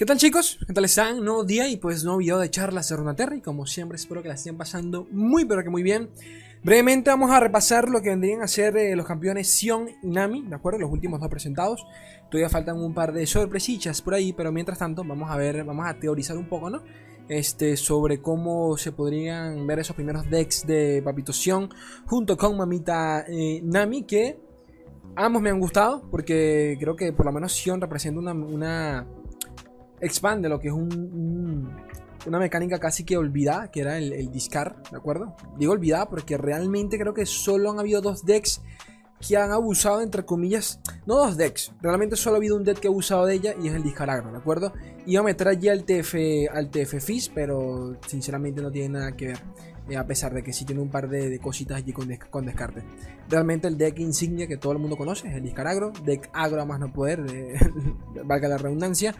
¿Qué tal, chicos? ¿Qué tal están? Nuevo día y pues nuevo video de charlas de Runaterra. Y como siempre espero que la estén pasando muy pero que muy bien. Brevemente vamos a repasar lo que vendrían a ser los campeones Sion y Nami, ¿de acuerdo? Los últimos dos presentados. Todavía faltan un par de sorpresillas por ahí, pero mientras tanto vamos a ver, vamos a teorizar un poco, ¿no? Sobre cómo se podrían ver esos primeros decks de Papito Sion junto con Mamita Nami, que ambos me han gustado porque creo que por lo menos Sion representa una expande lo que es una mecánica casi que olvidada, que era el discard, ¿de acuerdo? Digo olvidada porque realmente creo que solo han habido dos decks que han abusado, entre comillas, no dos decks, realmente solo ha habido un deck que ha abusado de ella y es el discard agro, ¿de acuerdo? Iba a meter allí al TF Fizz, pero sinceramente no tiene nada que ver, a pesar de que sí tiene un par de cositas allí con descarte. Realmente el deck insignia que todo el mundo conoce es el discard agro, deck agro a más no poder, valga la redundancia,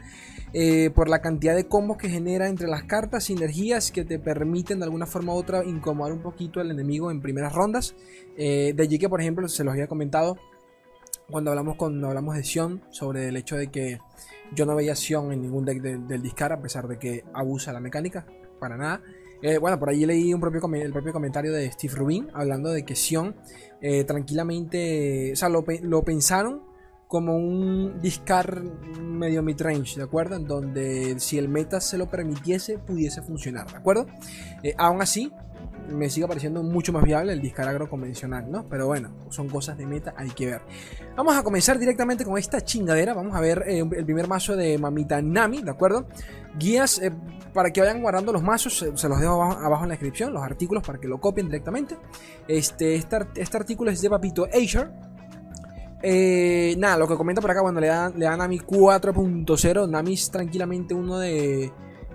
por la cantidad de combos que genera entre las cartas, sinergias que te permiten de alguna forma u otra incomodar un poquito al enemigo en primeras rondas. De allí que, por ejemplo, se los había comentado cuando hablamos de Sion, sobre el hecho de que yo no veía Sion en ningún deck del discard, a pesar de que abusa la mecánica, para nada. Bueno, por ahí leí el propio comentario de Steve Rubin hablando de que Sion tranquilamente, o sea, lo pensaron como un discard medio midrange, ¿de acuerdo? En donde si el meta se lo permitiese, pudiese funcionar, ¿de acuerdo? Aún así, me sigue pareciendo mucho más viable el discard agro convencional, ¿no? Pero bueno, son cosas de meta, hay que ver. Vamos a comenzar directamente con esta chingadera. Vamos a ver el primer mazo de Mamita Nami, ¿de acuerdo? Guías para que vayan guardando los mazos, se los dejo abajo en la descripción, los artículos para que lo copien directamente. Este artículo es de Papito Acher. Nada, lo que comenta por acá, bueno, le da a Nami 4.0. Nami es tranquilamente uno de...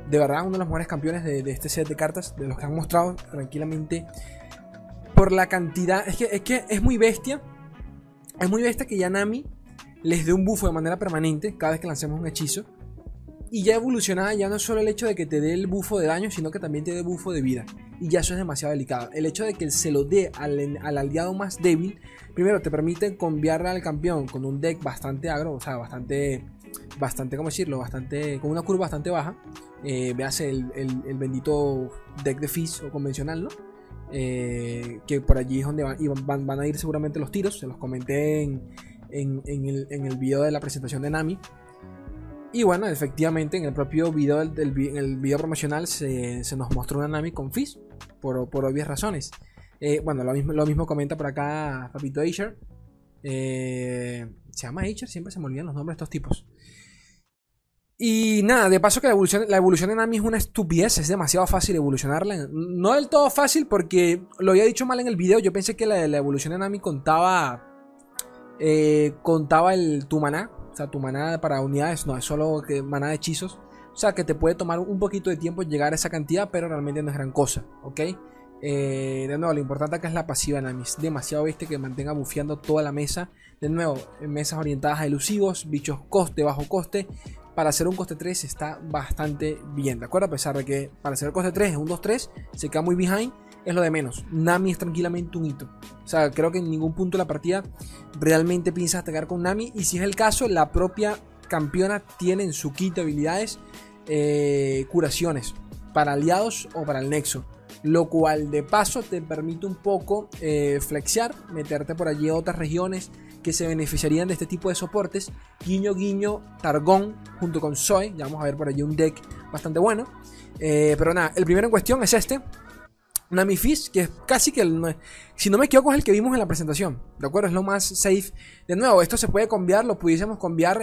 De verdad, uno de los mejores campeones de este set de cartas, de los que han mostrado tranquilamente. Por la cantidad, es que es muy bestia. Es muy bestia que ya Nami les dé un bufo de manera permanente cada vez que lancemos un hechizo. Y ya evolucionada, ya no es solo el hecho de que te dé el bufo de daño, sino que también te dé bufo de vida. Y ya eso es demasiado delicado. El hecho de que se lo dé al aliado más débil, primero te permite conviarle al campeón con un deck bastante agro, o sea, bastante, ¿cómo decirlo? Bastante, con una curva bastante baja. Véase el bendito deck de Fizz o convencional, ¿no? Que por allí es donde van a ir seguramente los tiros. Se los comenté en el video de la presentación de Nami. Y bueno, efectivamente en el propio video, en el video promocional se nos mostró una Nami con Fizz, por obvias razones. Bueno, lo mismo comenta por acá Papito Acher. Se llama Acher, siempre se me olvidan los nombres de estos tipos. Y nada, de paso que la evolución de Nami es una estupidez, es demasiado fácil evolucionarla. No del todo fácil porque lo había dicho mal en el video, yo pensé que la evolución de Nami contaba tu maná. O sea, tu maná para unidades, no, es solo maná de hechizos. O sea, que te puede tomar un poquito de tiempo llegar a esa cantidad, pero realmente no es gran cosa, ¿ok? De nuevo, lo importante acá es la pasiva Nami. Es demasiado bestia que mantenga bufeando toda la mesa. De nuevo, mesas orientadas a elusivos, bichos coste, bajo coste. Para hacer un coste 3 está bastante bien, ¿de acuerdo? A pesar de que para hacer el coste 3 es un 2-3, se queda muy behind, es lo de menos. Nami es tranquilamente un hito. O sea, creo que en ningún punto de la partida realmente piensas atacar con Nami. Y si es el caso, la propia campeona tiene en su kit de habilidades curaciones para aliados o para el nexo. Lo cual de paso te permite un poco flexear, meterte por allí a otras regiones que se beneficiarían de este tipo de soportes. Guiño guiño Targón junto con Zoe, ya vamos a ver por allí un deck bastante bueno. Pero nada, el primero en cuestión es este Nami Fizz, que es casi que si no me equivoco es el que vimos en la presentación, ¿de acuerdo? Es lo más safe. De nuevo, esto se puede cambiar, lo pudiésemos cambiar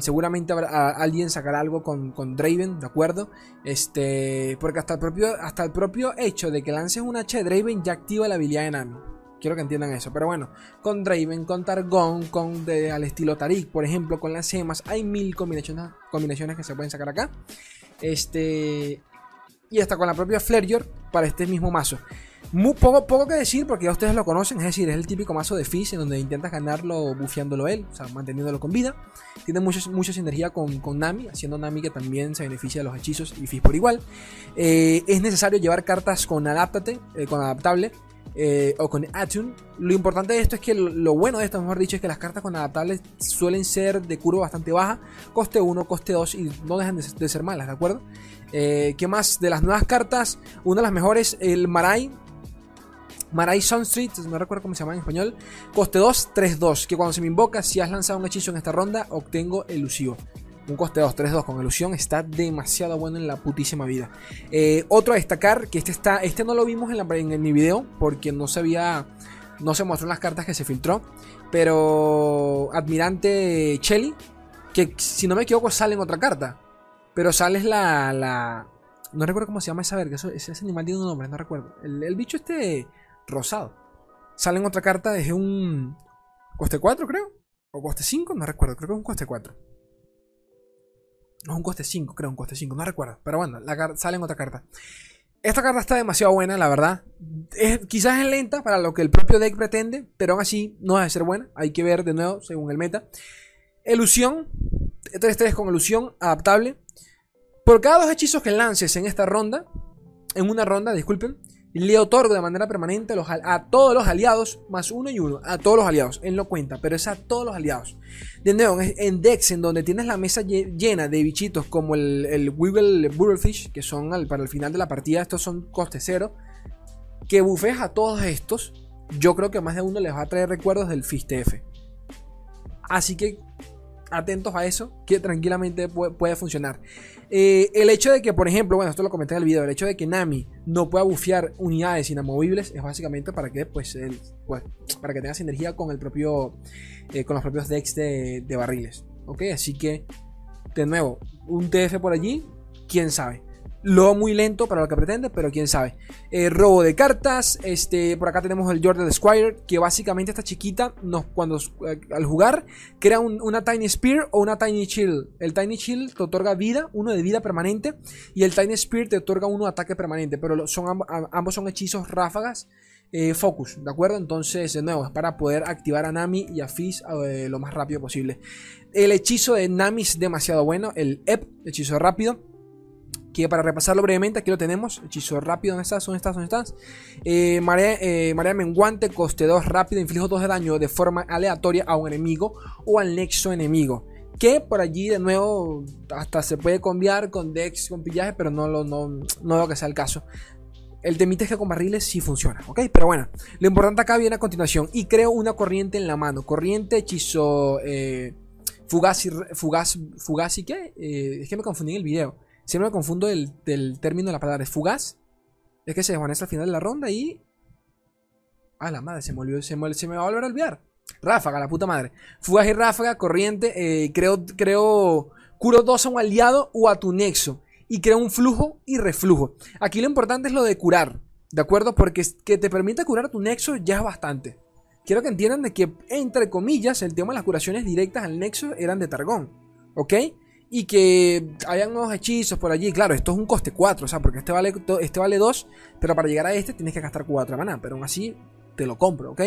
seguramente alguien sacará algo con Draven, ¿de acuerdo? Porque hasta el propio hecho de que lances un H de Draven ya activa la habilidad de Nami. Quiero que entiendan eso, pero bueno, con Draven, con Targón, al estilo Taric, por ejemplo, con las gemas, hay mil combinaciones que se pueden sacar acá. Y hasta con la propia Flerjord para este mismo mazo. Muy poco que decir porque ya ustedes lo conocen, es decir, es el típico mazo de Fizz en donde intentas ganarlo bufeándolo él, o sea, manteniéndolo con vida. Tiene mucha sinergia con Nami, haciendo Nami que también se beneficia de los hechizos y Fizz por igual. Es necesario llevar cartas con adaptable o con Atune. Lo importante de esto es que lo bueno de esto, mejor dicho, es que las cartas con adaptables suelen ser de curva bastante baja, coste 1, coste 2, y no dejan de ser malas, ¿de acuerdo? ¿Qué más? De las nuevas cartas, una de las mejores, el Marai Sunstreet, no recuerdo cómo se llama en español. Coste 2, 3-2, que cuando se me invoca, si has lanzado un hechizo en esta ronda, obtengo elusivo. Un coste 2, 3-2 con elusión está demasiado bueno en la putísima vida. Otro a destacar, que este no lo vimos en mi video, porque no se mostró en las cartas que se filtró, pero Admirante Chely, que si no me equivoco sale en otra carta, pero sale no recuerdo cómo se llama esa verga, ese animal tiene un nombre, no recuerdo. El bicho este rosado sale en otra carta desde un coste 4, creo, o coste 5, no recuerdo, creo que es un coste 4. No, un coste 5, creo, un coste 5, no recuerdo. Pero bueno, sale en otra carta. Esta carta está demasiado buena, la verdad. Quizás es lenta para lo que el propio deck pretende, pero aún así no debe ser buena. Hay que ver de nuevo, según el meta. Elusión, 3-3 con elusión, adaptable. Por cada 2 hechizos que lances en una ronda, disculpen, le otorgo de manera permanente a todos los aliados, más 1 y 1, a todos los aliados, él no cuenta, pero es a todos los aliados. De nuevo, en decks en donde tienes la mesa llena de bichitos como el Weevil, el Burlefish, que son para el final de la partida, estos son coste 0, que bufes a todos estos, yo creo que más de uno les va a traer recuerdos del Fizz TF. Así que atentos a eso, que tranquilamente puede funcionar. El hecho de que, por ejemplo, bueno, esto lo comenté en el video, el hecho de que Nami no pueda bufear unidades inamovibles es básicamente para que, pues, para que tenga sinergia con el propio, con los propios decks de barriles, ¿ok? Así que, de nuevo, un TF por allí, quién sabe. Lo muy lento para lo que pretende, pero quién sabe. Robo de cartas. Por acá tenemos el Jordan the Squire, que básicamente esta chiquita, al jugar, crea una Tiny Spear o una Tiny Chill. El Tiny Chill te otorga vida, 1 de vida permanente, y el Tiny Spear te otorga 1 de ataque permanente, pero ambos son hechizos ráfagas, focus, ¿de acuerdo? Entonces, de nuevo, es para poder activar a Nami y a Fizz lo más rápido posible. El hechizo de Nami es demasiado bueno, el EP, hechizo rápido, que para repasarlo brevemente, aquí lo tenemos. Hechizo rápido, ¿dónde estás? Marea menguante, coste 2 rápido, inflijo 2 de daño de forma aleatoria a un enemigo o al nexo enemigo. Que por allí, de nuevo, hasta se puede cambiar con decks, con pillaje, pero no veo que sea el caso. El temita es que con barriles sí funciona, ¿ok? Pero bueno, lo importante acá viene a continuación. Y creo una corriente en la mano. Corriente, hechizo fugaz y ¿qué? Es que me confundí en el video. Siempre me confundo del término de la palabra. ¿Es fugaz? Es que se desvanece al final de la ronda y... ¡Ah, la madre! Se me va a volver a olvidar. Ráfaga, la puta madre. Fugaz y ráfaga, corriente. Curo 2 a un aliado o a tu nexo. Y creo un flujo y reflujo. Aquí lo importante es lo de curar, ¿de acuerdo? Porque que te permita curar a tu nexo ya es bastante. Quiero que entiendan de que, entre comillas, el tema de las curaciones directas al nexo eran de Targón, ¿ok? Y que hayan nuevos hechizos por allí. Claro, esto es un coste 4, o sea, porque este vale 2, pero para llegar a este tienes que gastar 4 maná, pero aún así te lo compro, ¿ok?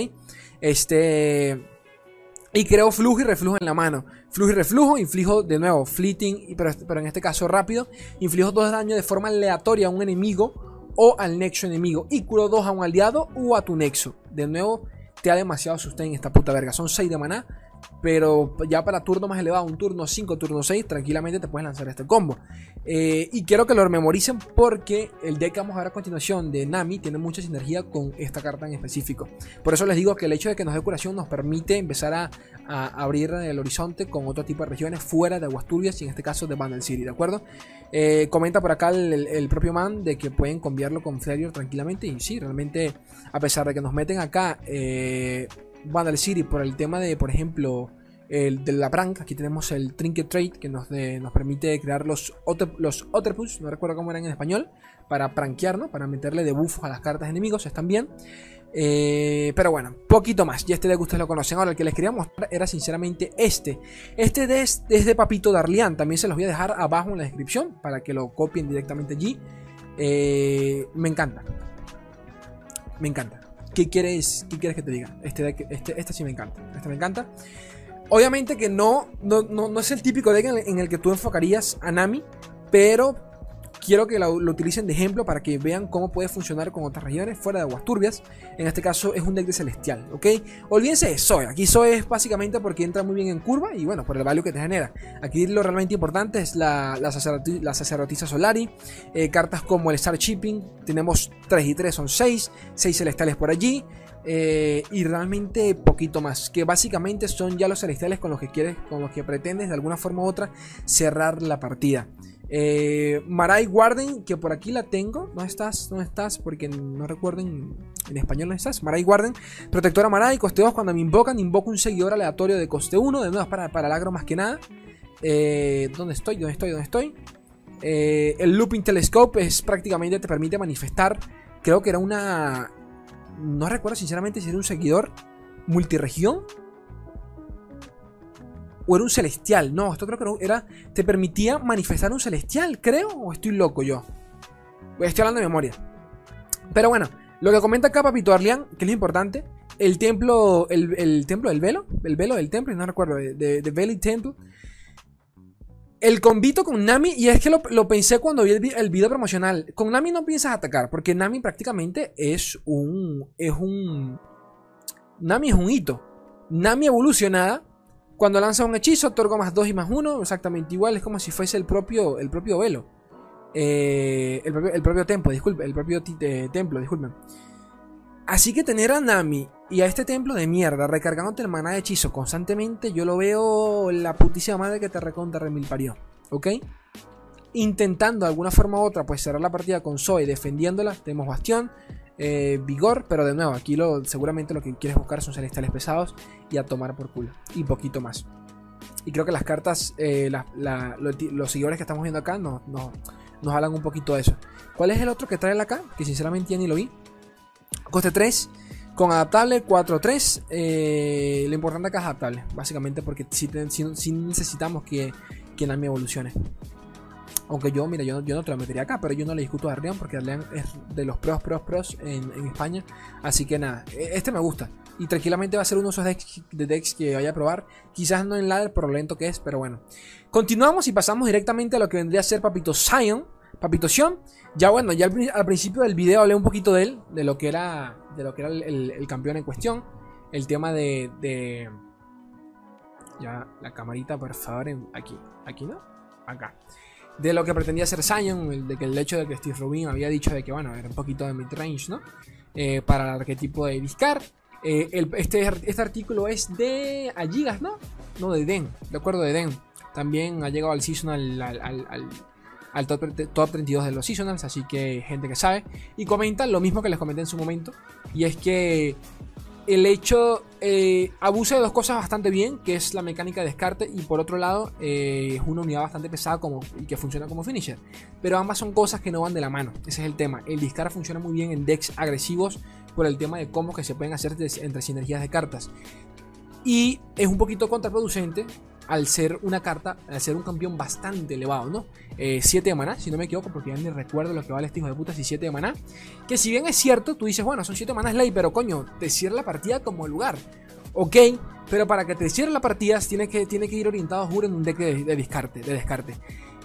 Y creo flujo y reflujo en la mano. Flujo y reflujo, inflijo de nuevo fleeting, pero en este caso rápido. Inflijo 2 de daño de forma aleatoria a un enemigo o al nexo enemigo. Y curo 2 a un aliado o a tu nexo. De nuevo, te da demasiado sustain esta puta verga. Son 6 de maná. Pero ya para turno más elevado, un turno 5, turno 6, tranquilamente te puedes lanzar este combo. Y quiero que lo memoricen porque el deck que vamos a ver a continuación de Nami tiene mucha sinergia con esta carta en específico. Por eso les digo que el hecho de que nos dé curación nos permite empezar a abrir el horizonte con otro tipo de regiones fuera de aguas turbias, y en este caso de Battle City, ¿de acuerdo? Comenta por acá el propio man de que pueden cambiarlo con Flerjord tranquilamente. Y sí, realmente, a pesar de que nos meten acá... Battle City por el tema de, por ejemplo, el de la prank. Aquí tenemos el Trinket Trade, que nos permite crear los Otterputs, no recuerdo cómo eran en español, para prankearnos, para meterle debuffos a las cartas enemigos, están bien. Pero bueno, poquito más, ya este de que ustedes lo conocen. Ahora, el que les quería mostrar era sinceramente este es de Papito Darlian. También se los voy a dejar abajo en la descripción para que lo copien directamente allí. Me encanta. ¿Qué quieres que te diga? Este sí me encanta. Este me encanta. Obviamente que no es el típico deck en el que tú enfocarías a Nami, pero Quiero que lo utilicen de ejemplo para que vean cómo puede funcionar con otras regiones fuera de aguas turbias. En este caso es un deck de celestial, ¿ok? Olvídense de Zoe. Aquí Zoe es básicamente porque entra muy bien en curva y bueno, por el value que te genera. Aquí lo realmente importante es la sacerdotisa Solari, cartas como el Star Shipping. Tenemos 3 y 3 son 6, 6 celestiales por allí. Y realmente poquito más, que básicamente son ya los celestiales con los que quieres, con los que pretendes de alguna forma u otra cerrar la partida. Marai Warden, que por aquí la tengo. ¿Dónde estás? ¿Dónde estás? Porque no recuerdo en español. ¿Dónde estás? Marai Warden, Protectora Marai, coste 2. Cuando me invocan, invoco un seguidor aleatorio de coste 1. De nuevo es para el agro más que nada. ¿Dónde estoy? ¿Dónde estoy? ¿Dónde estoy? El Looping telescope es prácticamente te permite manifestar. Creo que era una... No recuerdo sinceramente si era un seguidor multiregión o era un celestial. No, esto creo que era... Te permitía manifestar un celestial, creo. O estoy loco yo. Estoy hablando de memoria. Pero bueno, lo que comenta acá Papito Darlian, que es lo importante. El templo... El templo del velo. El velo del templo, no recuerdo. De Belly Temple. El convito con Nami, y es que lo pensé cuando vi el video promocional. Con Nami no piensas atacar, porque Nami prácticamente Nami es un hito. Nami evolucionada, cuando lanza un hechizo, otorga más 2 y más 1, exactamente igual, es como si fuese el propio velo. El propio templo, disculpen, disculpen. Así que tener a Nami y a este templo de mierda recargándote el maná de hechizo constantemente, yo lo veo la putísima madre que te recontra remil parió, ¿ok? Intentando de alguna forma u otra pues cerrar la partida con Zoe, defendiéndola. Tenemos bastión, vigor, pero de nuevo aquí seguramente lo que quieres buscar son celestiales pesados y a tomar por culo, y poquito más. Y creo que las cartas, los seguidores que estamos viendo acá nos hablan un poquito de eso. ¿Cuál es el otro que trae acá? Que sinceramente ya ni lo vi. Coste 3, con adaptable 4-3, lo importante acá es adaptable, básicamente porque si necesitamos que Nami evolucione. Aunque yo, mira, yo no te lo metería acá, pero yo no le discuto a Darlian porque Darlian es de los pros en España. Así que nada, este me gusta y tranquilamente va a ser uno de esos decks que vaya a probar. Quizás no en ladder por lo lento que es, pero bueno. Continuamos y pasamos directamente a lo que vendría a ser Papito Sion. Papito Sion, ya bueno, ya al principio del video hablé un poquito de él, de lo que era el campeón en cuestión. El tema de... Ya, la camarita, por favor, aquí no, acá. De lo que pretendía ser Sion, el hecho de que Steve Rubin había dicho de que, bueno, era un poquito de midrange, ¿no? Para el arquetipo de Discard. Este artículo es de Ajigas, ¿no? No, de Den, de acuerdo, de Den. También ha llegado al season al top 32 de los seasonals, así que gente que sabe, y comentan lo mismo que les comenté en su momento, y es que el hecho abusa de dos cosas bastante bien, que es la mecánica de descarte, y por otro lado es una unidad bastante pesada y que funciona como finisher, pero ambas son cosas que no van de la mano. Ese es el tema. El discard funciona muy bien en decks agresivos por el tema de combos que se pueden hacer entre sinergias de cartas, y es un poquito contraproducente al ser una carta, al ser un campeón bastante elevado, ¿no? 7 de maná, si no me equivoco, porque ya ni recuerdo lo que vale este hijo de puta, si 7 de maná. Que si bien es cierto, tú dices, bueno, son 7 maná slay, pero coño, te cierra la partida como lugar. Ok, pero para que te cierre la partida, tiene que ir orientado, juro, en un deck de descarte.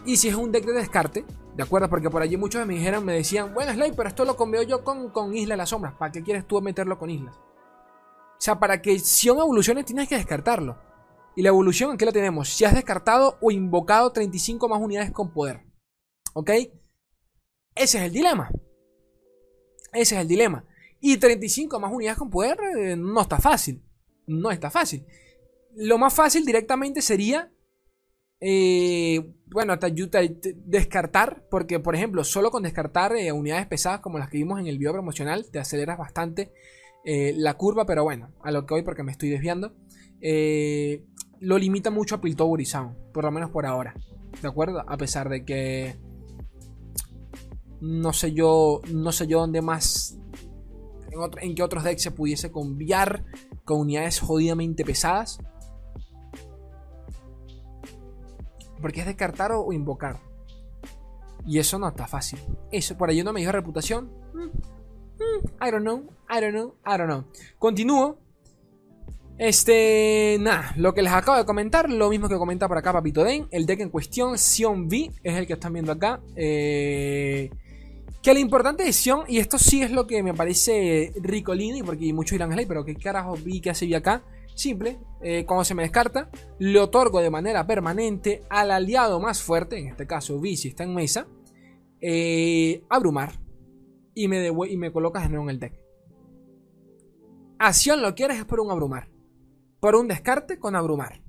Y si es un deck de descarte, ¿de acuerdo? Porque por allí muchos me decían, bueno, slay, pero esto lo conveo yo con Isla de las Sombras. ¿Para qué quieres tú meterlo con Islas? O sea, para que Sion evolucione, tienes que descartarlo. Y la evolución, ¿en qué la tenemos? Si has descartado o invocado 35 más unidades con poder. ¿Ok? Ese es el dilema. Ese es el dilema. Y 35 más unidades con poder no está fácil. No está fácil. Lo más fácil directamente sería... bueno, descartar. Porque, por ejemplo, solo con descartar unidades pesadas como las que vimos en el video promocional, te aceleras bastante la curva. Pero bueno, a lo que voy porque me estoy desviando. Lo limita mucho a Piltover y Sound, por lo menos por ahora, ¿de acuerdo? A pesar de que no sé yo dónde más, en qué otros decks se pudiese conviar con unidades jodidamente pesadas, porque es descartar o invocar, y eso no está fácil. Eso por ahí no me dijo reputación. I don't know. Continúo. Nada, lo que les acabo de comentar, lo mismo que comenta por acá Papito Den. El deck en cuestión, Sion V, es el que están viendo acá. Que lo importante de Sion, y esto sí es lo que me parece ricolini, porque muchos dirán, hey, pero qué carajo vi que hace vi acá. Simple, cuando se me descarta, le otorgo de manera permanente al aliado más fuerte, en este caso V si está en mesa, abrumar, y me colocas de nuevo en el deck. A Sion lo quieres es por un abrumar, por un descarte con abrumar.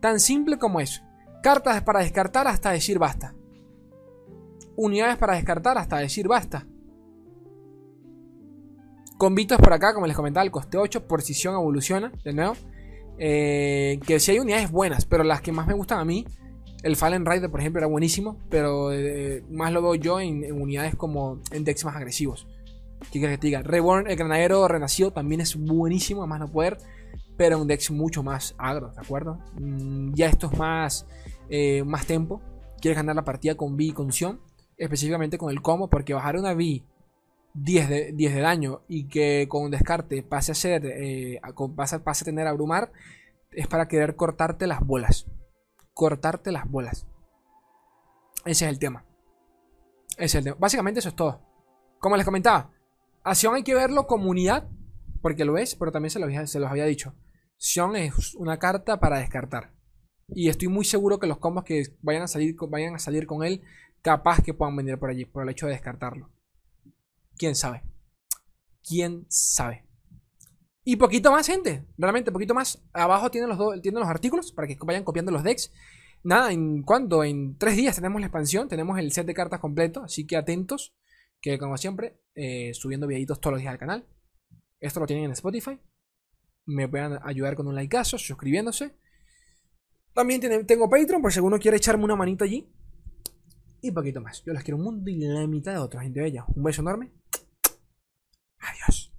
Tan simple como eso. Cartas para descartar hasta decir basta. Unidades para descartar hasta decir basta. Convitos por acá, como les comentaba, el coste 8 por si Sion evoluciona de nuevo. Que si hay unidades buenas, pero las que más me gustan a mí, el Fallen Rider por ejemplo era buenísimo, pero más lo veo yo en unidades como en decks más agresivos. ¿Qué quieres que te diga? Reborn, el granadero renacido también es buenísimo, además no poder, pero un deck mucho más agro, ¿de acuerdo? Ya esto es más tempo. Quieres ganar la partida con Vi y con Sion, específicamente con el combo, porque bajar una Vi 10 de daño y que con un descarte pase a ser pase a tener abrumar, es para querer cortarte las bolas. Cortarte las bolas. Ese es el tema. Ese es el tema. Básicamente eso es todo. Como les comentaba, a Sion hay que verlo como unidad, porque lo es, pero también se los había dicho. Sion es una carta para descartar. Y estoy muy seguro que los combos que vayan a salir con él, capaz que puedan venir por allí, por el hecho de descartarlo. ¿Quién sabe? ¿Quién sabe? Y poquito más, gente. Realmente, poquito más. Abajo tienen los artículos para que vayan copiando los decks. Nada, en 3 días tenemos la expansión, tenemos el set de cartas completo, así que atentos. Que como siempre, subiendo videitos todos los días al canal. Esto lo tienen en Spotify. Me pueden ayudar con un likeazo, suscribiéndose. También tengo Patreon, por si alguno quiere echarme una manita allí. Y poquito más. Yo los quiero un mundo y la mitad de otros, gente bella. Un beso enorme. Adiós.